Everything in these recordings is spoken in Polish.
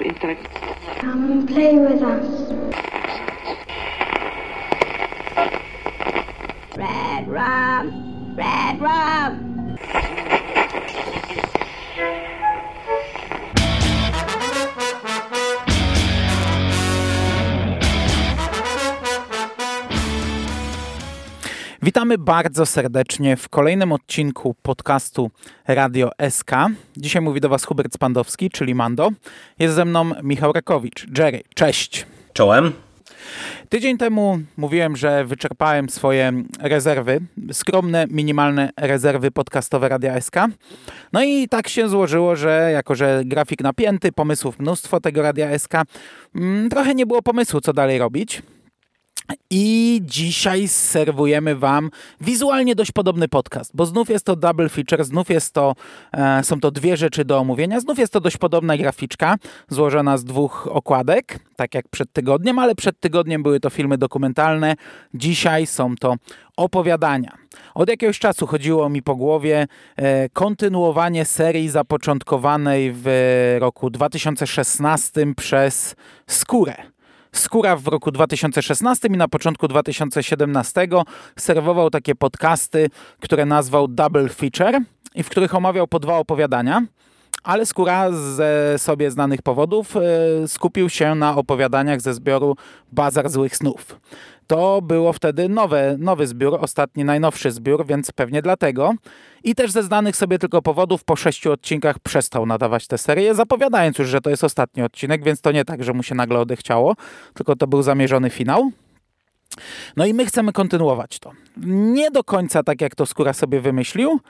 intellect. Come and play with us. Red rum! Red rum! Witamy bardzo serdecznie w kolejnym odcinku podcastu Radio SK. Dzisiaj mówi do Was Hubert Spandowski, czyli Mando. Jest ze mną Michał Rakowicz. Jerry, cześć. Czołem. Tydzień temu mówiłem, że wyczerpałem swoje rezerwy, skromne, minimalne rezerwy podcastowe Radia SK. No i tak się złożyło, że jako, że grafik napięty, pomysłów mnóstwo tego Radia SK, trochę nie było pomysłu, co dalej robić. I dzisiaj serwujemy Wam wizualnie dość podobny podcast, bo znów jest to double feature, znów jest to, są to dwie rzeczy do omówienia, znów jest to dość podobna graficzka złożona z dwóch okładek, tak jak przed tygodniem, ale przed tygodniem były to filmy dokumentalne, dzisiaj są to opowiadania. Od jakiegoś czasu chodziło mi po głowie kontynuowanie serii zapoczątkowanej w roku 2016 przez Skurę. Skura w roku 2016 i na początku 2017 serwował takie podcasty, które nazwał Double Feature i w których omawiał po dwa opowiadania, ale Skura ze sobie znanych powodów skupił się na opowiadaniach ze zbioru Bazar Złych Snów. To było wtedy nowy zbiór, ostatni, najnowszy zbiór, więc pewnie dlatego. I też ze znanych sobie tylko powodów po 6 odcinkach przestał nadawać tę serię, zapowiadając już, że to jest ostatni odcinek, więc to nie tak, że mu się nagle odechciało, tylko to był zamierzony finał. No i my chcemy kontynuować to. Nie do końca tak, jak to Skóra sobie wymyślił,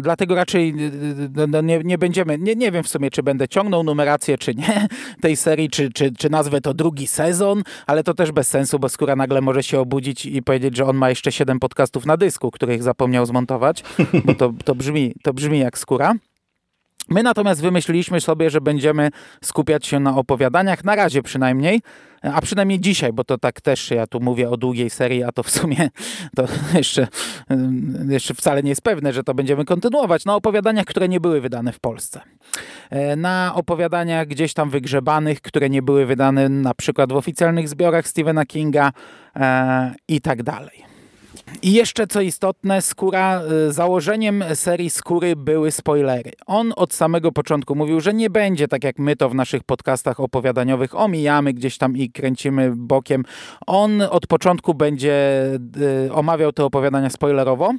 dlatego raczej nie będziemy, nie wiem w sumie, czy będę ciągnął numerację, czy nie tej serii, czy nazwę to drugi sezon, ale to też bez sensu, bo Skóra nagle może się obudzić i powiedzieć, że on ma jeszcze 7 podcastów na dysku, których zapomniał zmontować, bo to brzmi jak Skóra. My natomiast wymyśliliśmy sobie, że będziemy skupiać się na opowiadaniach, na razie przynajmniej, a przynajmniej dzisiaj, bo to tak też, ja tu mówię o długiej serii, a to w sumie to jeszcze wcale nie jest pewne, że to będziemy kontynuować, na opowiadaniach, które nie były wydane w Polsce. Na opowiadaniach gdzieś tam wygrzebanych, które nie były wydane na przykład w oficjalnych zbiorach Stephena Kinga i tak dalej. I jeszcze co istotne, Skóra, założeniem serii Skóry były spoilery. On od samego początku mówił, że nie będzie tak jak my to w naszych podcastach opowiadaniowych omijamy gdzieś tam i kręcimy bokiem. On od początku będzie omawiał te opowiadania spoilerowo.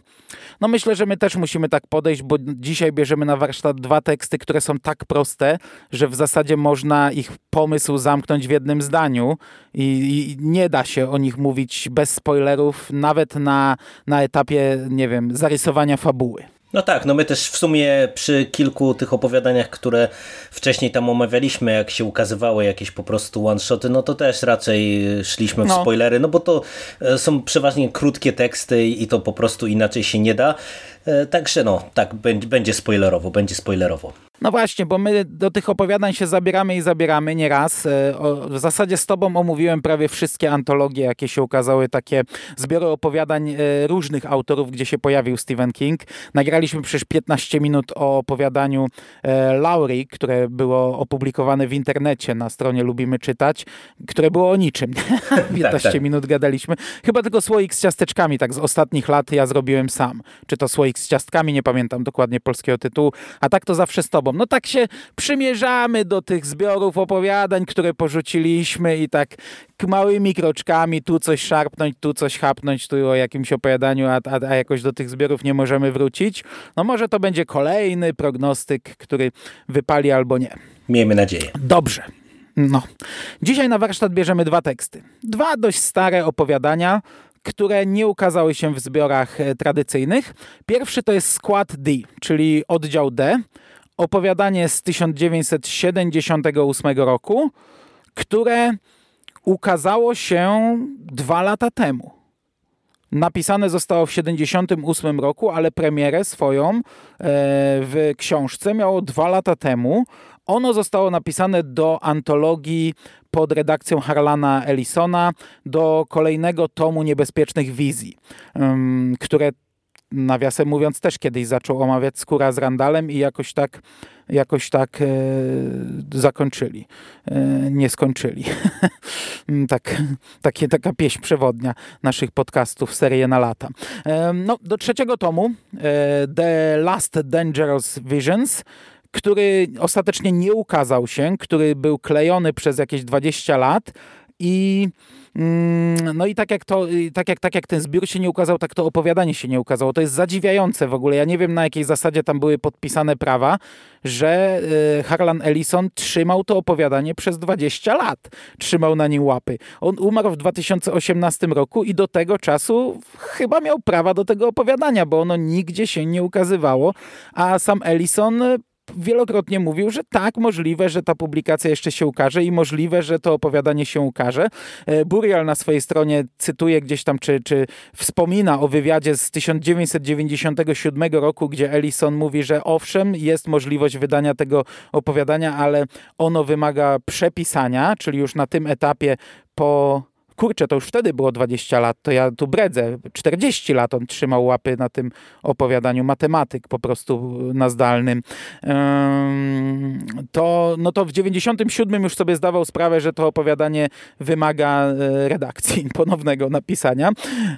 No myślę, że my też musimy tak podejść, bo dzisiaj bierzemy na warsztat dwa teksty, które są tak proste, że w zasadzie można ich pomysł zamknąć w jednym zdaniu i nie da się o nich mówić bez spoilerów, nawet na etapie, nie wiem, zarysowania fabuły. No tak, no my też w sumie przy kilku tych opowiadaniach, które wcześniej tam omawialiśmy, jak się ukazywały jakieś po prostu one-shoty, no to też raczej szliśmy w spoilery, no bo to są przeważnie krótkie teksty i to po prostu inaczej się nie da. Także no, tak, będzie spoilerowo. No właśnie, bo my do tych opowiadań się zabieramy nieraz. W zasadzie z tobą omówiłem prawie wszystkie antologie, jakie się ukazały, takie zbiory opowiadań różnych autorów, gdzie się pojawił Stephen King. Nagraliśmy przecież 15 minut o opowiadaniu Laurie, które było opublikowane w internecie na stronie Lubimy Czytać, które było o niczym. 15 minut gadaliśmy. Chyba tylko słoik z ciasteczkami, tak z ostatnich lat ja zrobiłem sam. Czy to słoik z ciastkami, nie pamiętam dokładnie polskiego tytułu, a tak to zawsze z tobą. No tak się przymierzamy do tych zbiorów opowiadań, które porzuciliśmy i tak małymi kroczkami tu coś szarpnąć, tu coś chapnąć, tu o jakimś opowiadaniu, a jakoś do tych zbiorów nie możemy wrócić. No może to będzie kolejny prognostyk, który wypali albo nie. Miejmy nadzieję. Dobrze. No. Dzisiaj na warsztat bierzemy dwa teksty. Dwa dość stare opowiadania, które nie ukazały się w zbiorach tradycyjnych. Pierwszy to jest Squad D, czyli oddział D. Opowiadanie z 1978 roku, które ukazało się 2 lata temu. Napisane zostało w 1978 roku, ale premierę swoją w książce miało 2 lata temu. Ono zostało napisane do antologii pod redakcją Harlana Ellisona, do kolejnego tomu Niebezpiecznych Wizji, które nawiasem mówiąc, też kiedyś zaczął omawiać Skura z Randalem i jakoś tak zakończyli. Nie skończyli. Taka pieśń przewodnia naszych podcastów, serię na lata. Do trzeciego tomu The Last Dangerous Visions, który ostatecznie nie ukazał się, który był klejony przez jakieś 20 lat i tak jak ten zbiór się nie ukazał, tak to opowiadanie się nie ukazało. To jest zadziwiające w ogóle. Ja nie wiem, na jakiej zasadzie tam były podpisane prawa, że Harlan Ellison trzymał to opowiadanie przez 20 lat. Trzymał na nim łapy. On umarł w 2018 roku i do tego czasu chyba miał prawa do tego opowiadania, bo ono nigdzie się nie ukazywało, a sam Ellison wielokrotnie mówił, że tak, możliwe, że ta publikacja jeszcze się ukaże i możliwe, że to opowiadanie się ukaże. Burial na swojej stronie cytuje gdzieś tam, czy wspomina o wywiadzie z 1997 roku, gdzie Ellison mówi, że owszem, jest możliwość wydania tego opowiadania, ale ono wymaga przepisania, czyli już na tym etapie po... Kurczę, to już wtedy było 20 lat, to ja tu bredzę. 40 lat on trzymał łapy na tym opowiadaniu, matematyk po prostu na zdalnym. To w 97 już sobie zdawał sprawę, że to opowiadanie wymaga redakcji, ponownego napisania,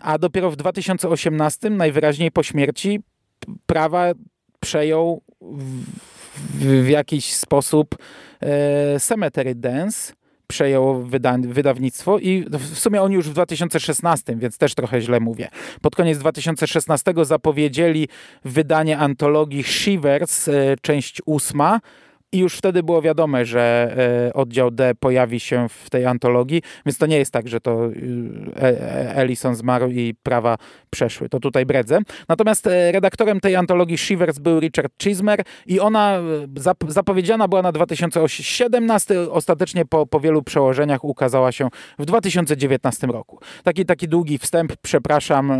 a dopiero w 2018, najwyraźniej po śmierci, prawa przejął w jakiś sposób Cemetery Dance, przejął wydawnictwo i w sumie oni już w 2016, więc też trochę źle mówię. Pod koniec 2016 zapowiedzieli wydanie antologii Shivers, część 8. I już wtedy było wiadome, że oddział D pojawi się w tej antologii, więc to nie jest tak, że to Ellison zmarł i prawa przeszły. To tutaj bredzę. Natomiast redaktorem tej antologii Shivers był Richard Chismer i ona zapowiedziana była na 2017, ostatecznie po wielu przełożeniach ukazała się w 2019 roku. Taki długi wstęp, przepraszam,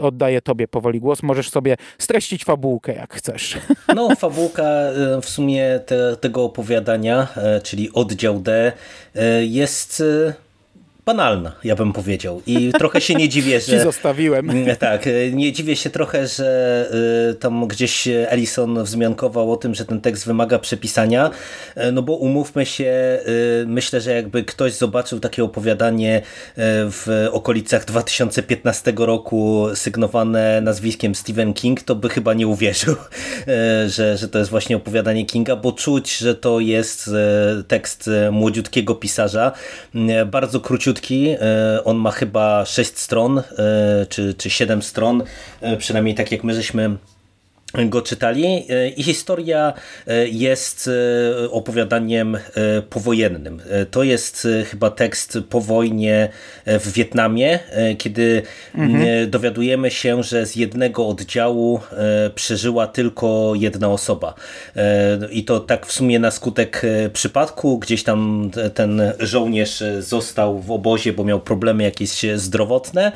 oddaję tobie powoli głos. Możesz sobie streścić fabułkę, jak chcesz. No, fabułka w sumie tego opowiadania, czyli oddział D, jest banalna, ja bym powiedział. I trochę się nie dziwię, że... zostawiłem. Tak, nie dziwię się trochę, że tam gdzieś Ellison wzmiankował o tym, że ten tekst wymaga przepisania, no bo umówmy się, myślę, że jakby ktoś zobaczył takie opowiadanie w okolicach 2015 roku sygnowane nazwiskiem Stephen King, to by chyba nie uwierzył, że to jest właśnie opowiadanie Kinga, bo czuć, że to jest tekst młodziutkiego pisarza, bardzo króciutki. On ma chyba 6 stron czy 7 stron, przynajmniej tak jak my żeśmy go czytali, i historia jest opowiadaniem powojennym. To jest chyba tekst po wojnie w Wietnamie, kiedy dowiadujemy się, że z jednego oddziału przeżyła tylko jedna osoba. I to tak w sumie na skutek przypadku. Gdzieś tam ten żołnierz został w obozie, bo miał problemy jakieś zdrowotne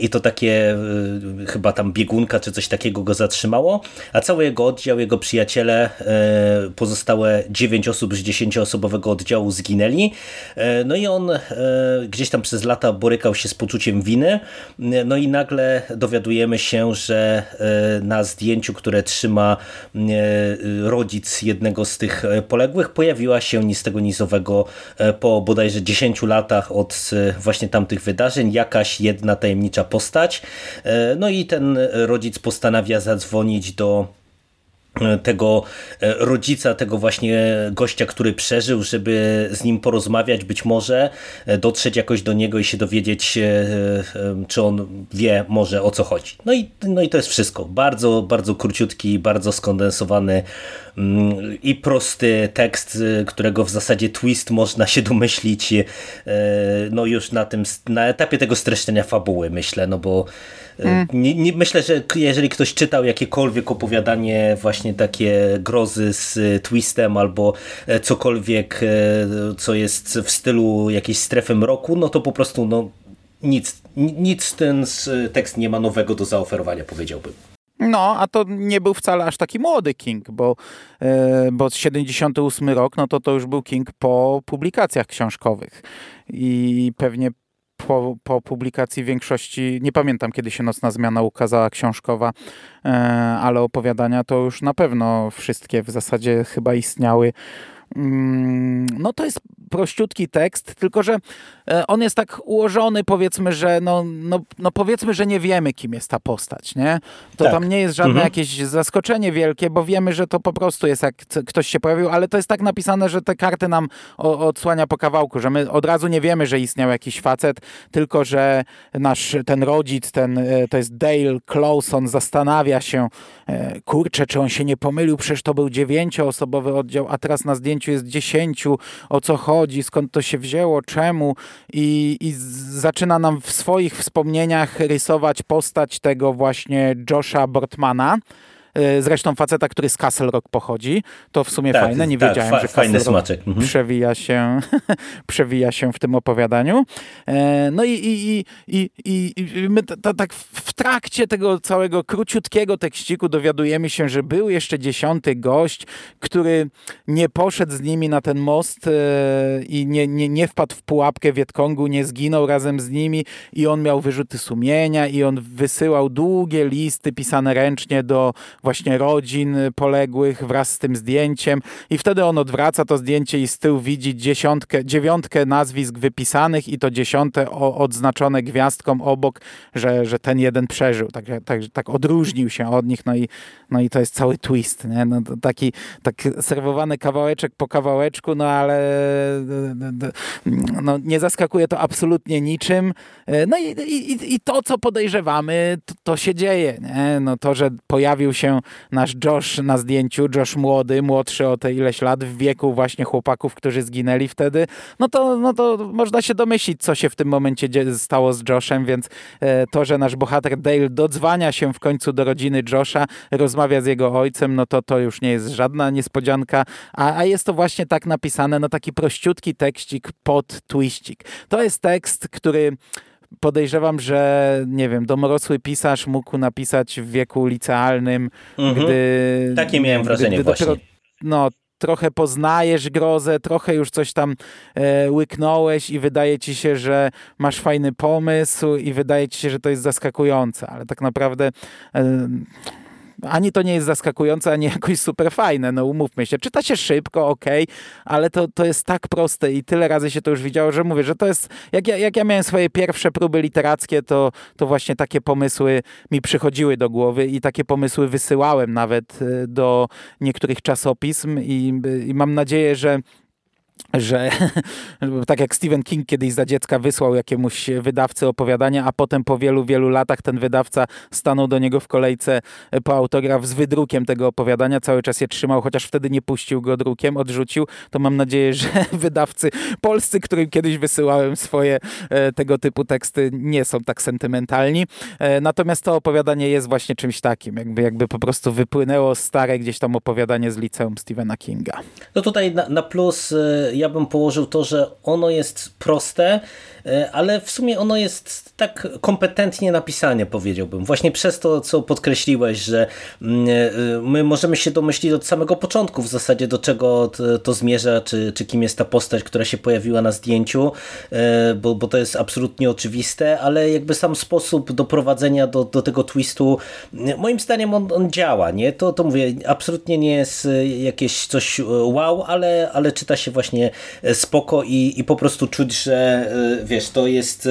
i to takie chyba tam biegunka czy coś takiego go zatrzymało. A cały jego oddział, jego przyjaciele, pozostałe 9 osób z 10-osobowego oddziału zginęli. No i on gdzieś tam przez lata borykał się z poczuciem winy. No i nagle dowiadujemy się, że na zdjęciu, które trzyma rodzic jednego z tych poległych, pojawiła się ni z tego nic owego po bodajże 10 latach od właśnie tamtych wydarzeń jakaś jedna tajemnicza postać. No i ten rodzic postanawia zadzwonić do tego rodzica, tego właśnie gościa, który przeżył, żeby z nim porozmawiać, być może dotrzeć jakoś do niego i się dowiedzieć, czy on wie może o co chodzi. No i to jest wszystko. Bardzo, bardzo króciutki, bardzo skondensowany i prosty tekst, którego w zasadzie twist można się domyślić no już na etapie tego streszczenia fabuły, myślę, no bo myślę, że jeżeli ktoś czytał jakiekolwiek opowiadanie właśnie takie grozy z twistem albo cokolwiek, co jest w stylu jakiejś strefy mroku, no to po prostu no, nic ten tekst nie ma nowego do zaoferowania, powiedziałbym. No, a to nie był wcale aż taki młody King, bo 78 rok, no to już był King po publikacjach książkowych i pewnie po publikacji większości, nie pamiętam kiedy się Nocna Zmiana ukazała książkowa, ale opowiadania to już na pewno wszystkie w zasadzie chyba istniały. No to jest prościutki tekst, tylko że on jest tak ułożony, powiedzmy, że no powiedzmy, że nie wiemy, kim jest ta postać, nie? To tak. Tam nie jest żadne jakieś zaskoczenie wielkie, bo wiemy, że to po prostu jest jak ktoś się pojawił, ale to jest tak napisane, że te karty nam odsłania po kawałku, że my od razu nie wiemy, że istniał jakiś facet, tylko że nasz ten rodzic, to jest Dale Clawson, zastanawia się, kurczę, czy on się nie pomylił, przecież to był 9-osobowy oddział, a teraz na zdjęciu jest 10, o co chodzi, skąd to się wzięło, czemu, i zaczyna nam w swoich wspomnieniach rysować postać tego właśnie Josha Bortmana, zresztą faceta, który z Castle Rock pochodzi. To w sumie tak, fajne, nie tak, wiedziałem, że Castle Rock przewija się w tym opowiadaniu. No i my tak w trakcie tego całego króciutkiego tekściku dowiadujemy się, że był jeszcze 10 gość, który nie poszedł z nimi na ten most i nie wpadł w pułapkę Wietkongu, nie zginął razem z nimi i on miał wyrzuty sumienia i on wysyłał długie listy pisane ręcznie do właśnie rodzin poległych wraz z tym zdjęciem i wtedy on odwraca to zdjęcie i z tyłu widzi 9 nazwisk wypisanych i to 10 odznaczone gwiazdką obok, że ten jeden przeżył, tak odróżnił się od nich, no i to jest cały twist, nie? No, taki tak serwowany kawałeczek po kawałeczku, no ale no, nie zaskakuje to absolutnie niczym, no i to, co podejrzewamy, to się dzieje, nie? No to, że pojawił się nasz Josh na zdjęciu, Josh młodszy o te ileś lat, w wieku właśnie chłopaków, którzy zginęli wtedy, no to można się domyślić, co się w tym momencie stało z Joshem, więc to, że nasz bohater Dale dodzwania się w końcu do rodziny Josha, rozmawia z jego ojcem, no to już nie jest żadna niespodzianka, a jest to właśnie tak napisane, no taki prościutki tekścik pod twiścik. To jest tekst, który podejrzewam, że nie wiem, domorosły pisarz mógł napisać w wieku licealnym, gdy... Takie miałem wrażenie właśnie. Trochę poznajesz grozę, trochę już coś tam łyknąłeś i wydaje ci się, że masz fajny pomysł i wydaje ci się, że to jest zaskakujące, ale tak naprawdę... Ani to nie jest zaskakujące, ani jakoś super fajne, no umówmy się. Czyta się szybko, okej, ale to jest tak proste i tyle razy się to już widziało, że mówię, że to jest, jak ja miałem swoje pierwsze próby literackie, to właśnie takie pomysły mi przychodziły do głowy i takie pomysły wysyłałem nawet do niektórych czasopism i mam nadzieję, że tak jak Stephen King kiedyś za dziecka wysłał jakiemuś wydawcy opowiadania, a potem po wielu, wielu latach ten wydawca stanął do niego w kolejce po autograf z wydrukiem tego opowiadania, cały czas je trzymał, chociaż wtedy nie puścił go drukiem, odrzucił, to mam nadzieję, że wydawcy polscy, którym kiedyś wysyłałem swoje tego typu teksty, nie są tak sentymentalni. Natomiast to opowiadanie jest właśnie czymś takim, jakby po prostu wypłynęło stare gdzieś tam opowiadanie z liceum Stephena Kinga. No tutaj na plus ja bym położył to, że ono jest proste, ale w sumie ono jest tak kompetentnie napisane, powiedziałbym. Właśnie przez to, co podkreśliłeś, że my możemy się domyślić od samego początku w zasadzie, do czego to zmierza, czy kim jest ta postać, która się pojawiła na zdjęciu, bo to jest absolutnie oczywiste, ale jakby sam sposób doprowadzenia do tego twistu, moim zdaniem on działa, nie? To mówię, absolutnie nie jest jakieś coś wow, ale czyta się właśnie spoko i po prostu czuć, że wiesz, to jest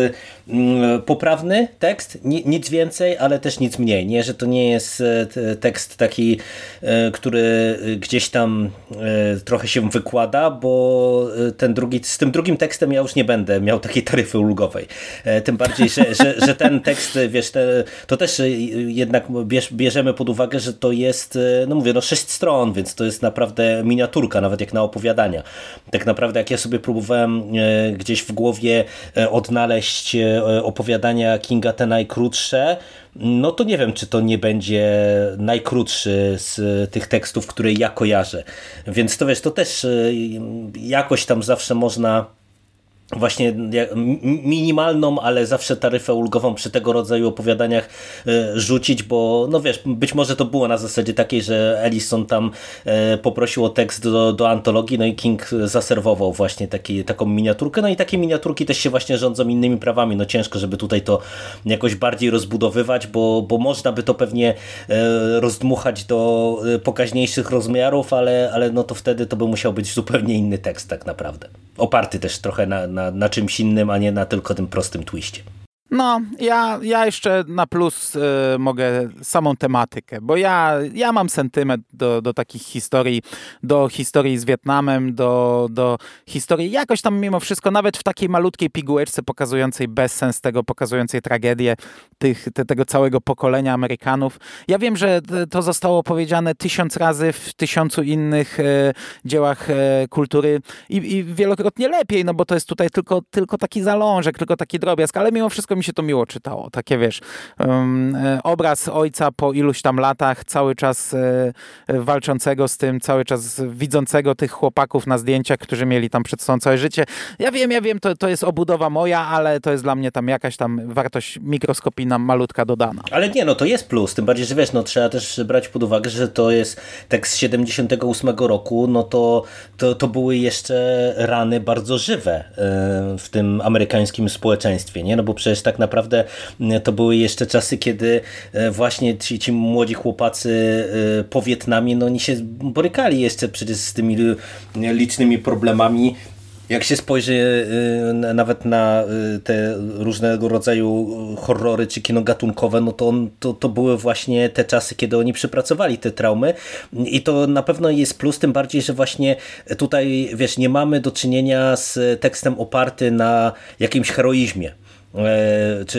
poprawny tekst, nic więcej, ale też nic mniej, nie? Że to nie jest tekst taki, który gdzieś tam trochę się wykłada, bo z tym drugim tekstem ja już nie będę miał takiej taryfy ulgowej. Tym bardziej, że ten tekst, wiesz, to też jednak bierzemy pod uwagę, że to jest, 6 stron, więc to jest naprawdę miniaturka, nawet jak na opowiadania. Tak naprawdę jak ja sobie próbowałem gdzieś w głowie odnaleźć opowiadania Kinga te najkrótsze, no to nie wiem, czy to nie będzie najkrótszy z tych tekstów, które ja kojarzę. Więc to wiesz, to też jakoś tam zawsze można właśnie minimalną, ale zawsze taryfę ulgową przy tego rodzaju opowiadaniach rzucić, bo no wiesz, być może to było na zasadzie takiej, że Ellison tam poprosił o tekst do antologii, no i King zaserwował właśnie taką miniaturkę, no i takie miniaturki też się właśnie rządzą innymi prawami, no ciężko, żeby tutaj to jakoś bardziej rozbudowywać, bo można by to pewnie rozdmuchać do pokaźniejszych rozmiarów, ale no to wtedy to by musiał być zupełnie inny tekst tak naprawdę, oparty też trochę na czymś innym, a nie na tylko tym prostym twiście. No, ja jeszcze na plus mogę samą tematykę, bo ja mam sentyment do takich historii, do historii z Wietnamem, do historii jakoś tam mimo wszystko, nawet w takiej malutkiej pigułeczce pokazującej bezsens tego, pokazującej tragedię tego całego pokolenia Amerykanów. Ja wiem, że to zostało powiedziane 1000 razy w 1000 innych dziełach kultury i wielokrotnie lepiej, no bo to jest tutaj tylko taki zalążek, tylko taki drobiazg, ale mimo wszystko mi się to miło czytało. Takie wiesz, obraz ojca po iluś tam latach, cały czas walczącego z tym, cały czas widzącego tych chłopaków na zdjęciach, którzy mieli tam przed sobą całe życie. Ja wiem, to jest obudowa moja, ale to jest dla mnie tam jakaś tam wartość mikroskopijna, malutka dodana. Ale nie, no to jest plus, tym bardziej, że wiesz, no trzeba też brać pod uwagę, że to jest tekst z 78 roku, no to były jeszcze rany bardzo żywe w tym amerykańskim społeczeństwie, nie? No bo przecież tak naprawdę to były jeszcze czasy, kiedy właśnie ci młodzi chłopacy po Wietnamie, no oni się borykali jeszcze przecież z tymi licznymi problemami. Jak się spojrzy nawet na te różnego rodzaju horrory czy kino gatunkowe, no to były właśnie te czasy, kiedy oni przepracowali te traumy i to na pewno jest plus, tym bardziej, że właśnie tutaj wiesz, nie mamy do czynienia z tekstem oparty na jakimś heroizmie.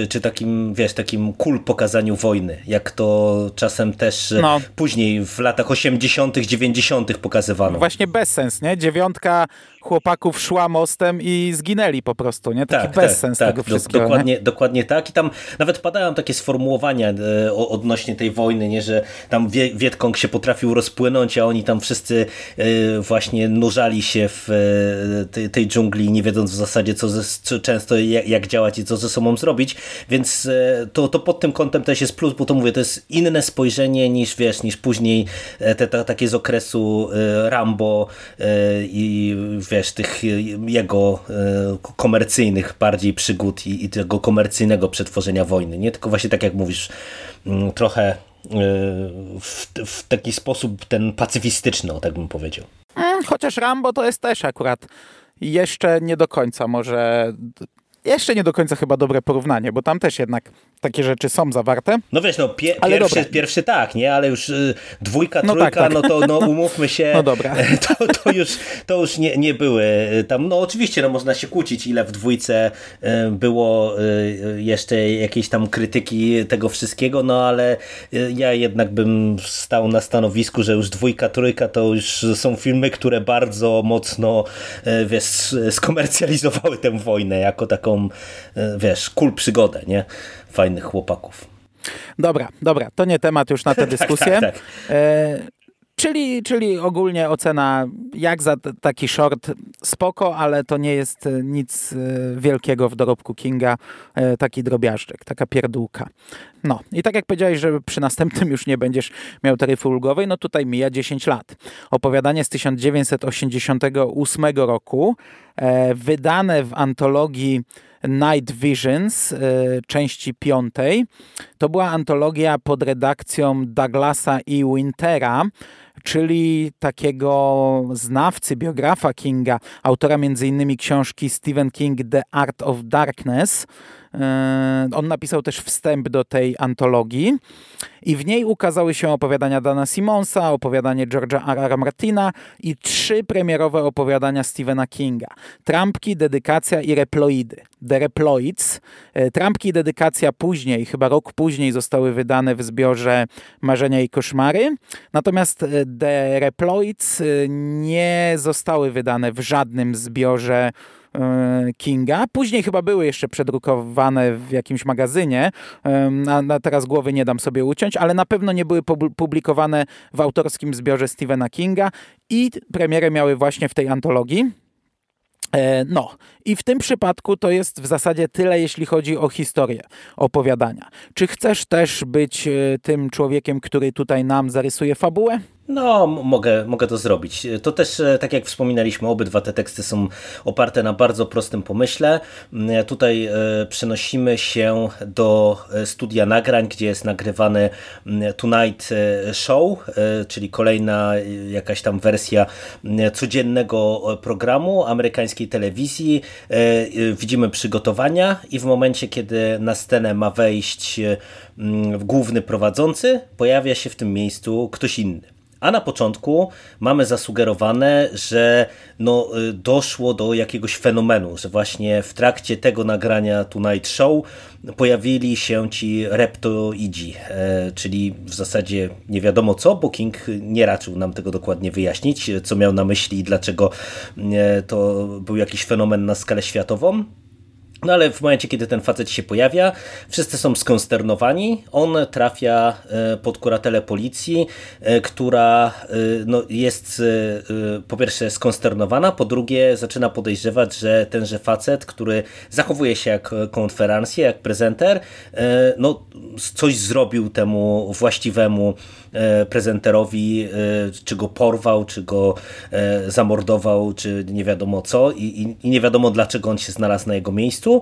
Czy takim, wiesz, takim pokazaniu wojny, jak to czasem też później w latach 80., 90. pokazywano. Właśnie bezsens, nie? 9 chłopaków szła mostem i zginęli po prostu, nie? Taki bezsens tego wszystkiego. Dokładnie tak. I tam nawet padają takie sformułowania odnośnie tej wojny, nie? Że tam Wietkong się potrafił rozpłynąć, a oni tam wszyscy właśnie nurzali się w tej dżungli, nie wiedząc w zasadzie co często jak działać i co ze sobą zrobić, więc to pod tym kątem też jest plus, bo to mówię, to jest inne spojrzenie niż wiesz, niż później takie z okresu Rambo i wiesz, tych jego komercyjnych bardziej przygód i tego komercyjnego przetworzenia wojny, nie? Tylko właśnie tak jak mówisz, trochę w taki sposób ten pacyfistyczny, tak bym powiedział. Chociaż Rambo to jest też akurat jeszcze nie do końca może... Jeszcze nie do końca chyba dobre porównanie, bo tam też jednak takie rzeczy są zawarte. No wiesz, no pierwszy tak, nie? Ale już dwójka, trójka, tak. No to no, umówmy się, no dobra. To już nie były tam, no oczywiście no, można się kłócić, ile w dwójce było jeszcze jakiejś tam krytyki tego wszystkiego, no ale ja jednak bym stał na stanowisku, że już dwójka, trójka to już są filmy, które bardzo mocno wiesz, skomercjalizowały tę wojnę jako taką wiesz, przygodę, nie? Fajnych chłopaków. Dobra, to nie temat już na tę dyskusję. tak. Czyli ogólnie ocena jak za taki short spoko, ale to nie jest nic wielkiego w dorobku Kinga. Taki drobiażdżek, taka pierdółka. No i tak jak powiedziałeś, że przy następnym już nie będziesz miał taryfy ulgowej, no tutaj mija 10 lat. Opowiadanie z 1988 roku, wydane w antologii Night Visions, części 5. To była antologia pod redakcją Douglasa E. Wintera, czyli takiego znawcy, biografa Kinga, autora m.in. książki Stephen King The Art of Darkness. On napisał też wstęp do tej antologii i w niej ukazały się opowiadania Dana Simonsa, opowiadanie George'a R. R. Martina i 3 premierowe opowiadania Stephena Kinga. Trampki, Dedykacja i Reploidy. The Reploids. Trampki i Dedykacja później, chyba rok później zostały wydane w zbiorze Marzenia i Koszmary. Natomiast The Reploids nie zostały wydane w żadnym zbiorze Kinga. Później chyba były jeszcze przedrukowane w jakimś magazynie, a teraz głowy nie dam sobie uciąć, ale na pewno nie były publikowane w autorskim zbiorze Stephena Kinga i premierę miały właśnie w tej antologii. No i w tym przypadku to jest w zasadzie tyle, jeśli chodzi o historię opowiadania. Czy chcesz też być tym człowiekiem, który tutaj nam zarysuje fabułę? No, mogę to zrobić. To też, tak jak wspominaliśmy, obydwa te teksty są oparte na bardzo prostym pomyśle. Tutaj przenosimy się do studia nagrań, gdzie jest nagrywany Tonight Show, czyli kolejna jakaś tam wersja codziennego programu amerykańskiej telewizji. Widzimy przygotowania i w momencie, kiedy na scenę ma wejść główny prowadzący, pojawia się w tym miejscu ktoś inny. A na początku mamy zasugerowane, że doszło do jakiegoś fenomenu, że właśnie w trakcie tego nagrania Tonight Show pojawili się ci reptoidzi, czyli w zasadzie nie wiadomo co, bo King nie raczył nam tego dokładnie wyjaśnić, co miał na myśli i dlaczego to był jakiś fenomen na skalę światową. No ale w momencie, kiedy ten facet się pojawia, wszyscy są skonsternowani. On trafia pod kuratelę policji, która jest po pierwsze skonsternowana, po drugie zaczyna podejrzewać, że tenże facet, który zachowuje się jak konferencjer, jak prezenter, coś zrobił temu właściwemu prezenterowi, czy go porwał, czy go zamordował, czy nie wiadomo co i nie wiadomo dlaczego on się znalazł na jego miejscu.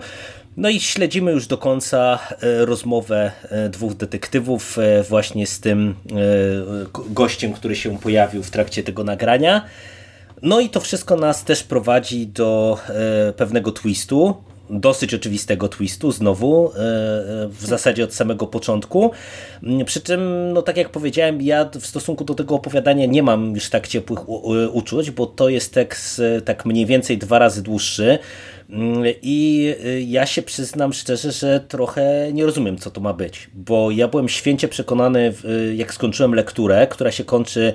No i śledzimy już do końca rozmowę dwóch detektywów właśnie z tym gościem, który się pojawił w trakcie tego nagrania. No i to wszystko nas też prowadzi do pewnego twistu, dosyć oczywistego twistu znowu, w zasadzie od samego początku. Przy czym, tak jak powiedziałem, ja w stosunku do tego opowiadania nie mam już tak ciepłych uczuć, bo to jest tekst tak mniej więcej 2 razy dłuższy. I ja się przyznam szczerze, że trochę nie rozumiem, co to ma być, bo ja byłem święcie przekonany, jak skończyłem lekturę, która się kończy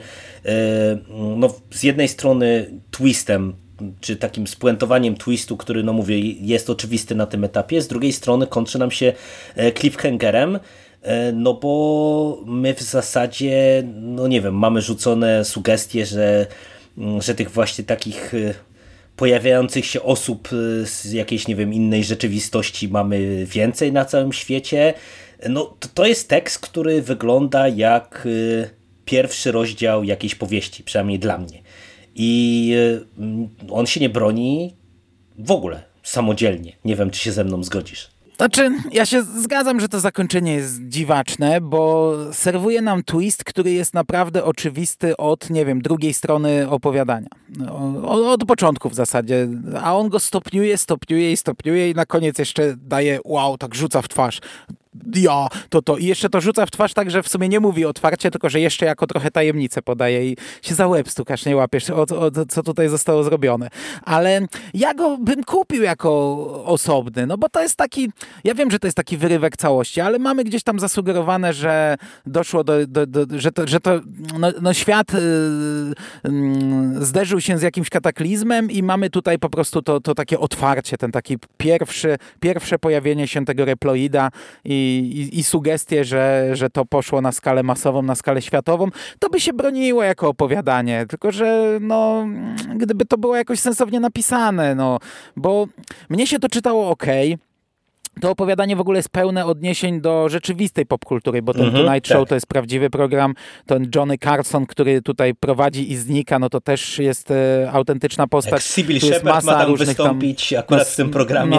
z jednej strony twistem, czy takim spuentowaniem twistu, który mówię, jest oczywisty na tym etapie, z drugiej strony kończy nam się cliffhangerem, bo my w zasadzie, nie wiem, mamy rzucone sugestie, że tych właśnie takich pojawiających się osób z jakiejś, innej rzeczywistości mamy więcej na całym świecie. To jest tekst, który wygląda jak pierwszy rozdział jakiejś powieści, przynajmniej dla mnie. I on się nie broni w ogóle, samodzielnie. Nie wiem, czy się ze mną zgodzisz. Ja się zgadzam, że to zakończenie jest dziwaczne, bo serwuje nam twist, który jest naprawdę oczywisty od, drugiej strony opowiadania. Od początku w zasadzie. A on go stopniuje i na koniec jeszcze daje wow, tak rzuca w twarz. I jeszcze to rzuca w twarz tak, że w sumie nie mówi otwarcie, tylko że jeszcze jako trochę tajemnicę podaje i się za łeb stukasz, nie łapiesz, co tutaj zostało zrobione. Ale ja go bym kupił jako osobny, bo to jest taki, ja wiem, że to jest taki wyrywek całości, ale mamy gdzieś tam zasugerowane, że doszło że świat zderzył się z jakimś kataklizmem i mamy tutaj po prostu to takie otwarcie, ten taki pierwsze pojawienie się tego reploida i sugestie, że to poszło na skalę masową, na skalę światową, to by się broniło jako opowiadanie, tylko że gdyby to było jakoś sensownie napisane, bo mnie się to czytało okej. To opowiadanie w ogóle jest pełne odniesień do rzeczywistej popkultury, bo ten Tonight Show to jest prawdziwy program, ten Johnny Carson, który tutaj prowadzi i znika, to też jest autentyczna postać. Jak Cybill Shepherd ma tam wystąpić akurat w tym programie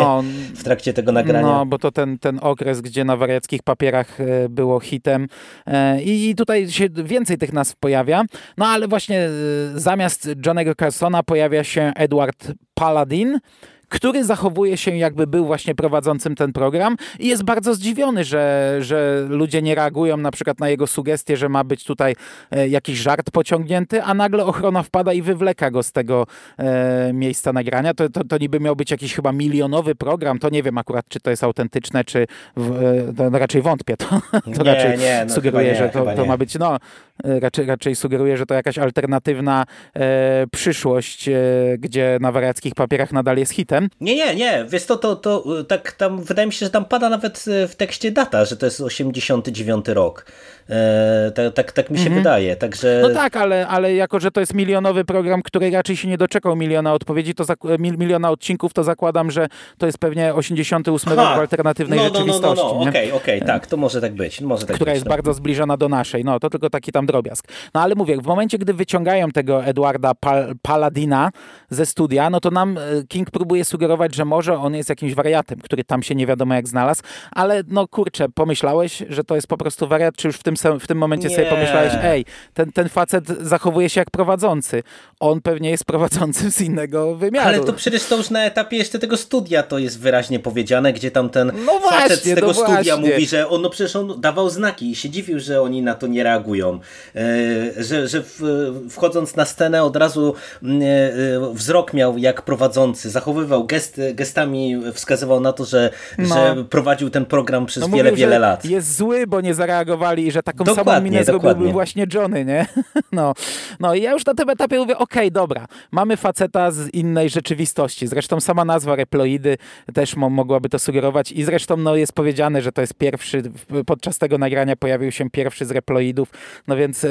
w trakcie tego nagrania. Bo to ten okres, gdzie na wariackich papierach było hitem i tutaj się więcej tych nazw pojawia, ale właśnie zamiast Johnny'ego Carsona pojawia się Edward Paladin, który zachowuje się jakby był właśnie prowadzącym ten program i jest bardzo zdziwiony, że ludzie nie reagują na przykład na jego sugestie, że ma być tutaj jakiś żart pociągnięty, a nagle ochrona wpada i wywleka go z tego miejsca nagrania. To niby miał być jakiś chyba milionowy program, to nie wiem akurat, czy to jest autentyczne, czy raczej wątpię. Sugeruje, że to ma być, raczej sugeruje, że to jakaś alternatywna przyszłość, gdzie na wariackich papierach nadal jest hitem. Shepherdem. Nie. Wiesz co, to tak tam wydaje mi się, że tam pada nawet w tekście data, że to jest 89 rok. Tak mi się wydaje. Także... No tak, ale jako, że to jest milionowy program, który raczej się nie doczekał miliona odpowiedzi, to miliona odcinków, to zakładam, że to jest pewnie 88 rok alternatywnej rzeczywistości. Okej, tak, to może tak być. Która jest bardzo zbliżona do naszej. No, to tylko taki tam drobiazg. No ale mówię, w momencie, gdy wyciągają tego Edwarda Paladina ze studia, no to nam King próbuje sugerować, że może on jest jakimś wariatem, który tam się nie wiadomo jak znalazł, ale no kurczę, pomyślałeś, że to jest po prostu wariat, czy już w tym momencie sobie pomyślałeś, ten facet zachowuje się jak prowadzący. On pewnie jest prowadzącym z innego wymiaru. Ale to przecież to już na etapie jeszcze tego studia to jest wyraźnie powiedziane, gdzie tam ten facet z tego studia mówi, że on, no przecież on dawał znaki i się dziwił, że oni na to nie reagują. Że wchodząc na scenę od razu wzrok miał jak prowadzący, zachowywał gestami, wskazywał na to, że prowadził ten program przez wiele lat. Jest zły, bo nie zareagowali i że taką samą minę zrobiłby właśnie Johnny, nie? No i ja już na tym etapie mówię, dobra, mamy faceta z innej rzeczywistości. Zresztą sama nazwa Reploidy też mogłaby to sugerować i zresztą jest powiedziane, że to jest pierwszy, podczas tego nagrania pojawił się pierwszy z Reploidów, no więc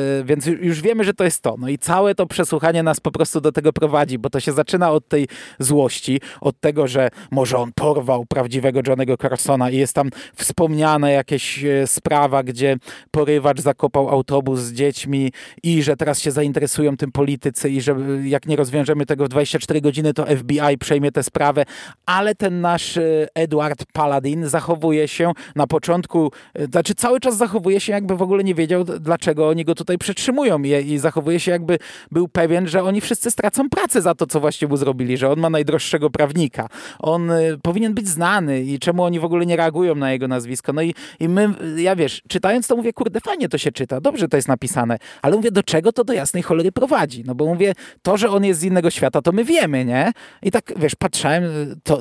już wiemy, że to jest to. No i całe to przesłuchanie nas po prostu do tego prowadzi, bo to się zaczyna od tej złości, od tego, że może on porwał prawdziwego Johnny'ego Carsona i jest tam wspomniana jakaś sprawa, gdzie porywacz zakopał autobus z dziećmi i że teraz się zainteresują tym politycy i że jak nie rozwiążemy tego w 24 godziny, to FBI przejmie tę sprawę, ale ten nasz Edward Paladin zachowuje się na początku, znaczy cały czas zachowuje się, jakby w ogóle nie wiedział, dlaczego oni go tutaj przetrzymują i zachowuje się, jakby był pewien, że oni wszyscy stracą pracę za to, co właśnie mu zrobili, że on ma najdroższego prawnika. On powinien być znany i czemu oni w ogóle nie reagują na jego nazwisko. No i my, ja wiesz, czytając to mówię, kurde, fajnie to się czyta, dobrze to jest napisane, ale mówię, do czego to do jasnej cholery prowadzi? No bo mówię, to, że on jest z innego świata, to my wiemy, nie? I tak, wiesz, patrzałem,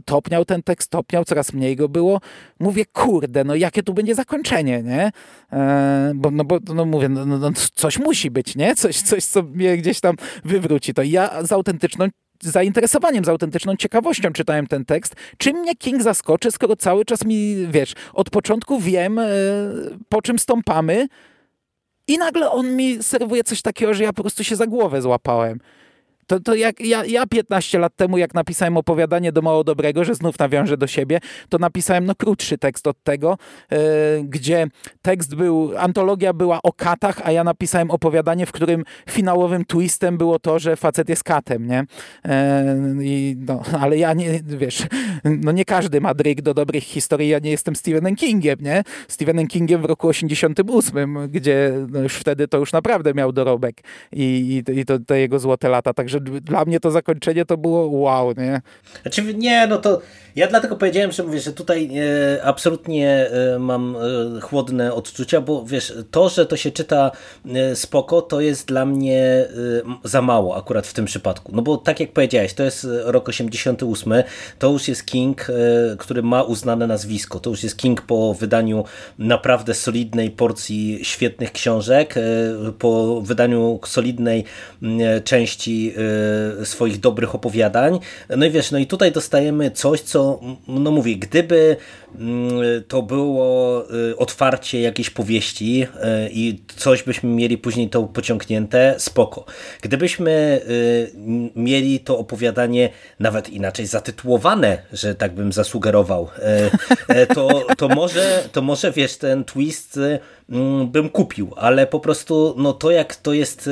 topniał ten tekst, coraz mniej go było. Mówię, kurde, no jakie tu będzie zakończenie, nie? Bo mówię, coś musi być, nie? Coś, co mnie gdzieś tam wywróci. To ja z autentyczną ciekawością czytałem ten tekst. Czym mnie King zaskoczy, skoro cały czas mi, wiesz, od początku wiem, po czym stąpamy i nagle on mi serwuje coś takiego, że ja po prostu się za głowę złapałem. To jak ja 15 lat temu, jak napisałem opowiadanie do Mało Dobrego, że znów nawiążę do siebie, to napisałem krótszy tekst od tego, gdzie antologia była o katach, a ja napisałem opowiadanie, w którym finałowym twistem było to, że facet jest katem, nie? Ale ja nie, wiesz, nie każdy ma dryg do dobrych historii, ja nie jestem Stephenem Kingiem, nie? Stephenem Kingiem w roku 88, gdzie już wtedy to już naprawdę miał dorobek i to jego złote lata, także dla mnie to zakończenie to było wow, nie? Znaczy, nie, no to ja dlatego powiedziałem, że mówię, że tutaj absolutnie mam chłodne odczucia, bo wiesz, to, że to się czyta spoko, to jest dla mnie za mało akurat w tym przypadku. No bo tak jak powiedziałeś, to jest rok 88, to już jest King, który ma uznane nazwisko. To już jest King po wydaniu naprawdę solidnej porcji świetnych książek, po wydaniu solidnej części swoich dobrych opowiadań. No i wiesz, no i tutaj dostajemy coś, co, no mówię, gdyby to było otwarcie jakiejś powieści i coś byśmy mieli później to pociągnięte, spoko. Gdybyśmy mieli to opowiadanie nawet inaczej zatytułowane, że tak bym zasugerował, to może wiesz, ten twist bym kupił, ale po prostu no to jak to jest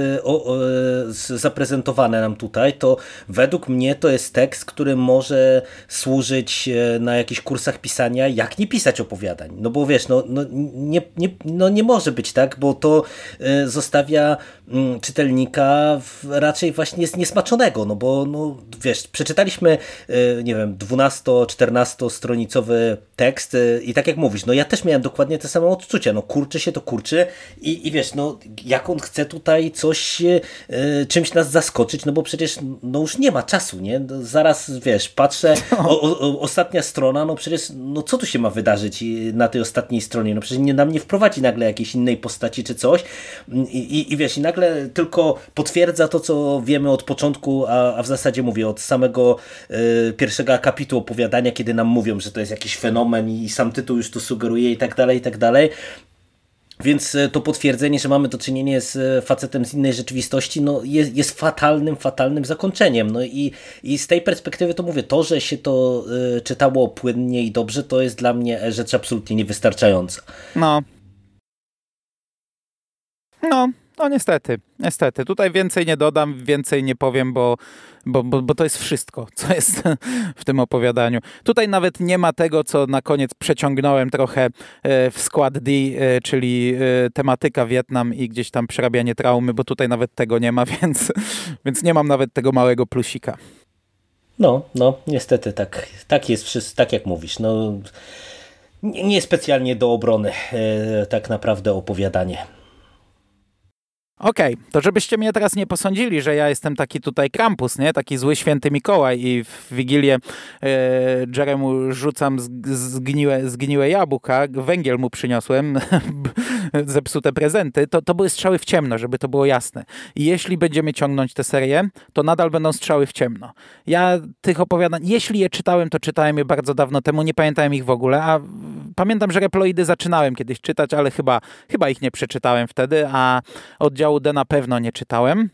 zaprezentowane nam tutaj, to według mnie to jest tekst, który może służyć na jakichś kursach pisania, jak nie pisać opowiadań. No bo wiesz, nie może być tak, bo to zostawia czytelnika raczej właśnie zniesmaczonego, no bo no, wiesz, przeczytaliśmy, nie wiem, 12-14 stronicowy tekst i tak jak mówisz, no ja też miałem dokładnie te same odczucia, no kurczy się i wiesz, no jak on chce tutaj coś, czymś nas zaskoczyć, no bo przecież no już nie ma czasu, nie? Zaraz, wiesz, patrzę, ostatnia strona, no przecież, no co tu się ma wydarzyć na tej ostatniej stronie, no przecież nam nie wprowadzi nagle jakiejś innej postaci czy coś i wiesz, i nagle tylko potwierdza to, co wiemy od początku, a w zasadzie mówię, od samego pierwszego akapitu opowiadania, kiedy nam mówią, że to jest jakiś fenomen i sam tytuł już to sugeruje i tak dalej, i tak dalej. Więc to potwierdzenie, że mamy do czynienia z facetem z innej rzeczywistości, no jest fatalnym zakończeniem. No i z tej perspektywy to mówię, to, że się to czytało płynnie i dobrze, to jest dla mnie rzecz absolutnie niewystarczająca. No niestety. Tutaj więcej nie dodam, więcej nie powiem, bo to jest wszystko, co jest w tym opowiadaniu. Tutaj nawet nie ma tego, co na koniec przeciągnąłem trochę w Squad D, czyli tematyka Wietnam i gdzieś tam przerabianie traumy, bo tutaj nawet tego nie ma, więc nie mam nawet tego małego plusika. No, niestety tak jest, tak jak mówisz. No, nie specjalnie do obrony tak naprawdę opowiadanie. Okej, to żebyście mnie teraz nie posądzili, że ja jestem taki tutaj Krampus, nie? Taki zły święty Mikołaj i w Wigilię Jeremu rzucam zgniłe jabłka, węgiel mu przyniosłem, zepsute prezenty, to były strzały w ciemno, żeby to było jasne. I jeśli będziemy ciągnąć tę serię, to nadal będą strzały w ciemno. Ja tych opowiadań, jeśli je czytałem, to czytałem je bardzo dawno temu, nie pamiętałem ich w ogóle, a pamiętam, że Reploidy zaczynałem kiedyś czytać, ale chyba ich nie przeczytałem wtedy, a oddziału D na pewno nie czytałem.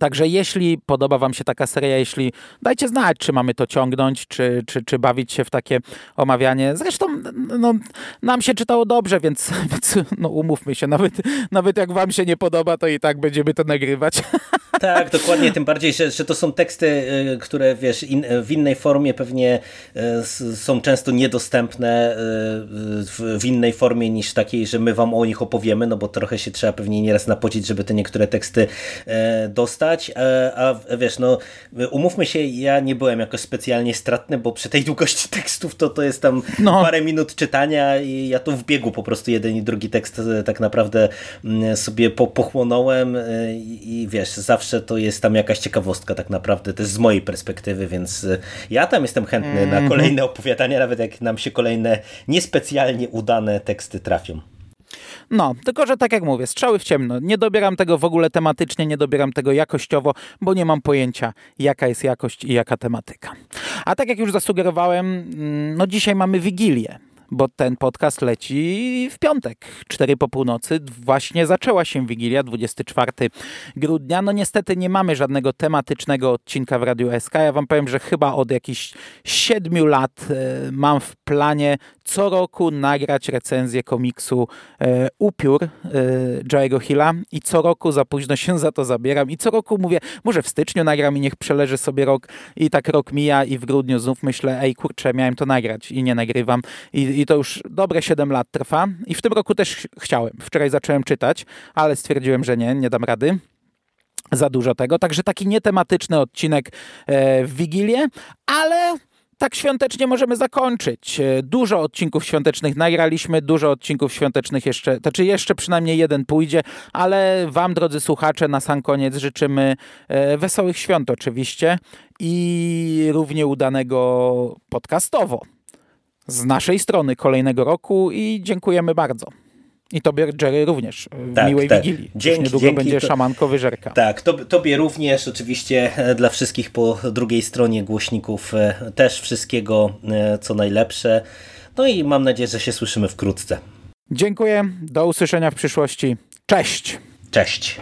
Także jeśli podoba wam się taka seria, jeśli dajcie znać, czy mamy to ciągnąć, czy bawić się w takie omawianie. Zresztą nam się czytało dobrze, więc umówmy się, nawet jak wam się nie podoba, to i tak będziemy to nagrywać. Tak, dokładnie, tym bardziej, że to są teksty, które wiesz, w innej formie pewnie są często niedostępne w innej formie niż takiej, że my wam o nich opowiemy, no bo trochę się trzeba pewnie nieraz napocić, żeby te niektóre teksty dostać, a wiesz, no umówmy się, ja nie byłem jakoś specjalnie stratny, bo przy tej długości tekstów to jest tam parę minut czytania i ja to w biegu po prostu jeden i drugi tekst tak naprawdę sobie pochłonąłem i wiesz, zawsze to jest tam jakaś ciekawostka tak naprawdę też z mojej perspektywy, więc ja tam jestem chętny na kolejne opowiadania, nawet jak nam się kolejne niespecjalnie udane teksty trafią. Tylko że tak jak mówię, strzały w ciemno. Nie dobieram tego w ogóle tematycznie, nie dobieram tego jakościowo, bo nie mam pojęcia, jaka jest jakość i jaka tematyka. A tak jak już zasugerowałem, dzisiaj mamy Wigilię, bo ten podcast leci w piątek, 4 po północy. Właśnie zaczęła się Wigilia, 24 grudnia. Niestety nie mamy żadnego tematycznego odcinka w Radiu SK. Ja wam powiem, że chyba od jakichś 7 lat mam w planie co roku nagrać recenzję komiksu Upiór Joe'ego Hilla i co roku za późno się za to zabieram i co roku mówię, może w styczniu nagram i niech przeleży sobie rok i tak rok mija i w grudniu znów myślę, miałem to nagrać i nie nagrywam i to już dobre 7 lat trwa i w tym roku też chciałem. Wczoraj zacząłem czytać, ale stwierdziłem, że nie dam rady. Za dużo tego. Także taki nietematyczny odcinek w Wigilię, ale tak świątecznie możemy zakończyć. Dużo odcinków świątecznych nagraliśmy, dużo odcinków świątecznych jeszcze, jeszcze przynajmniej jeden pójdzie, ale wam, drodzy słuchacze, na sam koniec życzymy wesołych świąt oczywiście i równie udanego podcastowo z naszej strony kolejnego roku i dziękujemy bardzo. I tobie, Jerry, również. Miłej Wigilii. Niedługo będzie szamanko wyżerka. Tak, tobie również, oczywiście dla wszystkich po drugiej stronie głośników też wszystkiego, co najlepsze. No i mam nadzieję, że się słyszymy wkrótce. Dziękuję, do usłyszenia w przyszłości. Cześć!